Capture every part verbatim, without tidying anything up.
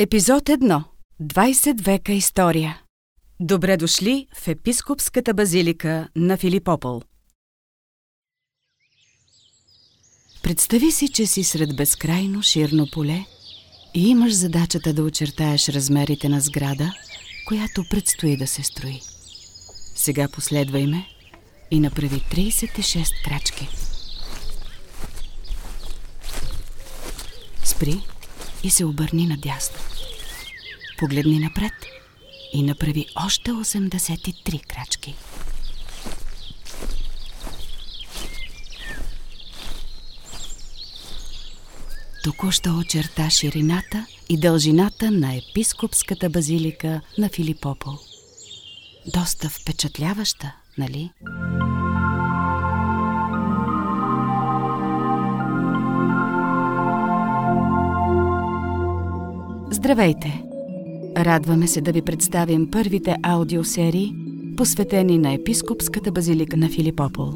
Епизод едно. двайсет века история. Добре дошли в Епископската базилика на Филипопол. Представи си, че си сред безкрайно ширно поле и имаш задачата да очертаеш размерите на сграда, която предстои да се строи. Сега последвай ме и направи трийсет и шест крачки. Спри и се обърни надясно. Погледни напред и направи още осемдесет и три крачки. Току-що очерта ширината и дължината на Епископската базилика на Филипопол. Доста впечатляваща, нали? Здравейте! Радваме се да ви представим първите аудиосерии, посветени на Епископската базилика на Филипопол.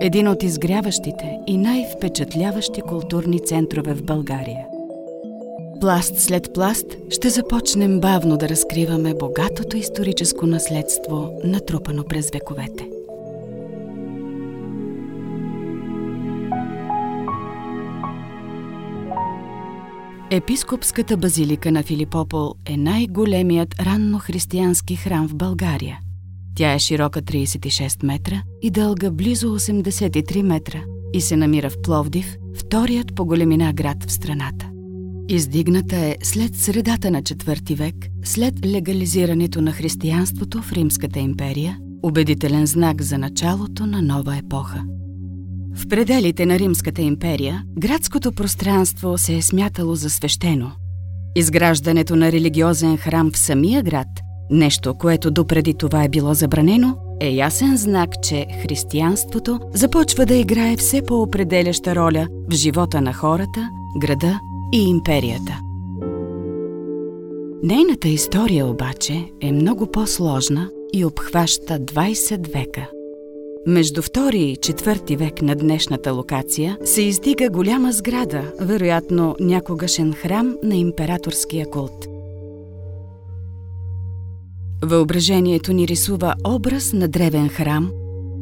Един от изгряващите и най-впечатляващи културни центрове в България. Пласт след пласт ще започнем бавно да разкриваме богатото историческо наследство, натрупано през вековете. Епископската базилика на Филипопол е най-големият раннохристиянски храм в България. Тя е широка трийсет и шест метра и дълга близо осемдесет и три метра и се намира в Пловдив, вторият по големина град в страната. Издигната е след средата на четвърти век, след легализирането на християнството в Римската империя, убедителен знак за началото на нова епоха. В пределите на Римската империя градското пространство се е смятало за свещено. Изграждането на религиозен храм в самия град, нещо, което допреди това е било забранено, е ясен знак, че християнството започва да играе все по-определяща роля в живота на хората, града и империята. Нейната история обаче е много по-сложна и обхваща двайсет века. Между втори и четвърти век на днешната локация се издига голяма сграда, вероятно някогашен храм на императорския култ. Въображението ни рисува образ на древен храм,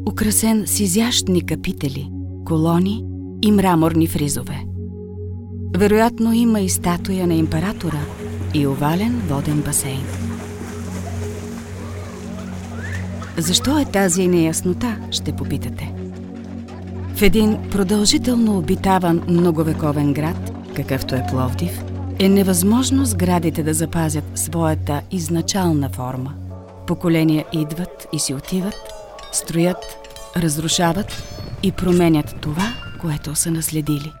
украсен с изящни капители, колони и мраморни фризове. Вероятно има и статуя на императора и овален воден басейн. Защо е тази неяснота, ще попитате. В един продължително обитаван многовековен град, какъвто е Пловдив, е невъзможно сградите да запазят своята изначална форма. Поколения идват и си отиват, строят, разрушават и променят това, което са наследили.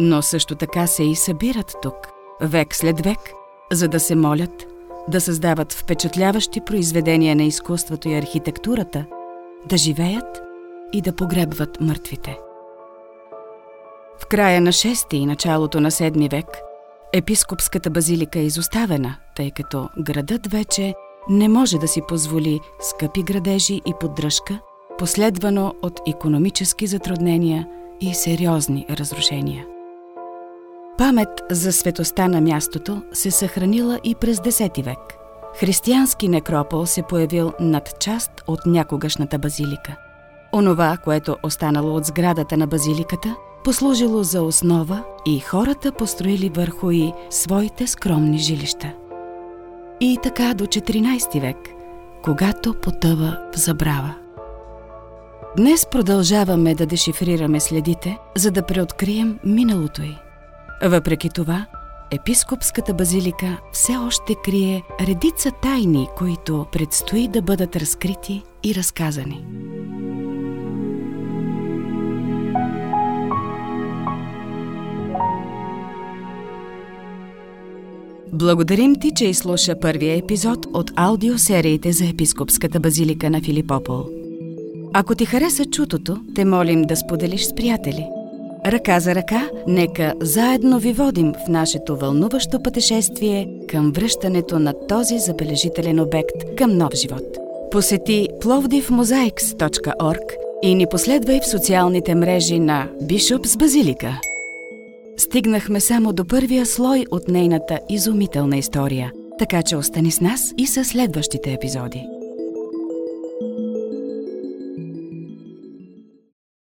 Но също така се и събират тук, век след век, за да се молят, да създават впечатляващи произведения на изкуството и архитектурата, да живеят и да погребват мъртвите. В края на шести и началото на седми век Епископската базилика е изоставена, тъй като градът вече не може да си позволи скъпи градежи и поддръжка, последвано от икономически затруднения и сериозни разрушения. Памет за светостта на мястото се съхранила и през десети век. Християнски некропол се появил над част от някогашната базилика. Онова, което останало от сградата на базиликата, послужило за основа и хората построили върху и своите скромни жилища. И така до четиринайсети век, когато потъва в забрава. Днес продължаваме да дешифрираме следите, за да преоткрием миналото й. Въпреки това, Епископската базилика все още крие редица тайни, които предстои да бъдат разкрити и разказани. Благодарим ти, че изслуша първия епизод от аудиосериите за Епископската базилика на Филипопол. Ако ти хареса чутото, те молим да споделиш с приятели. Ръка за ръка, нека заедно ви водим в нашето вълнуващо пътешествие към връщането на този забележителен обект към нов живот. Посети пловдив мозайкс точка орг и ни последвай в социалните мрежи на Бишопс Базилика. Стигнахме само до първия слой от нейната изумителна история, така че остани с нас и със следващите епизоди.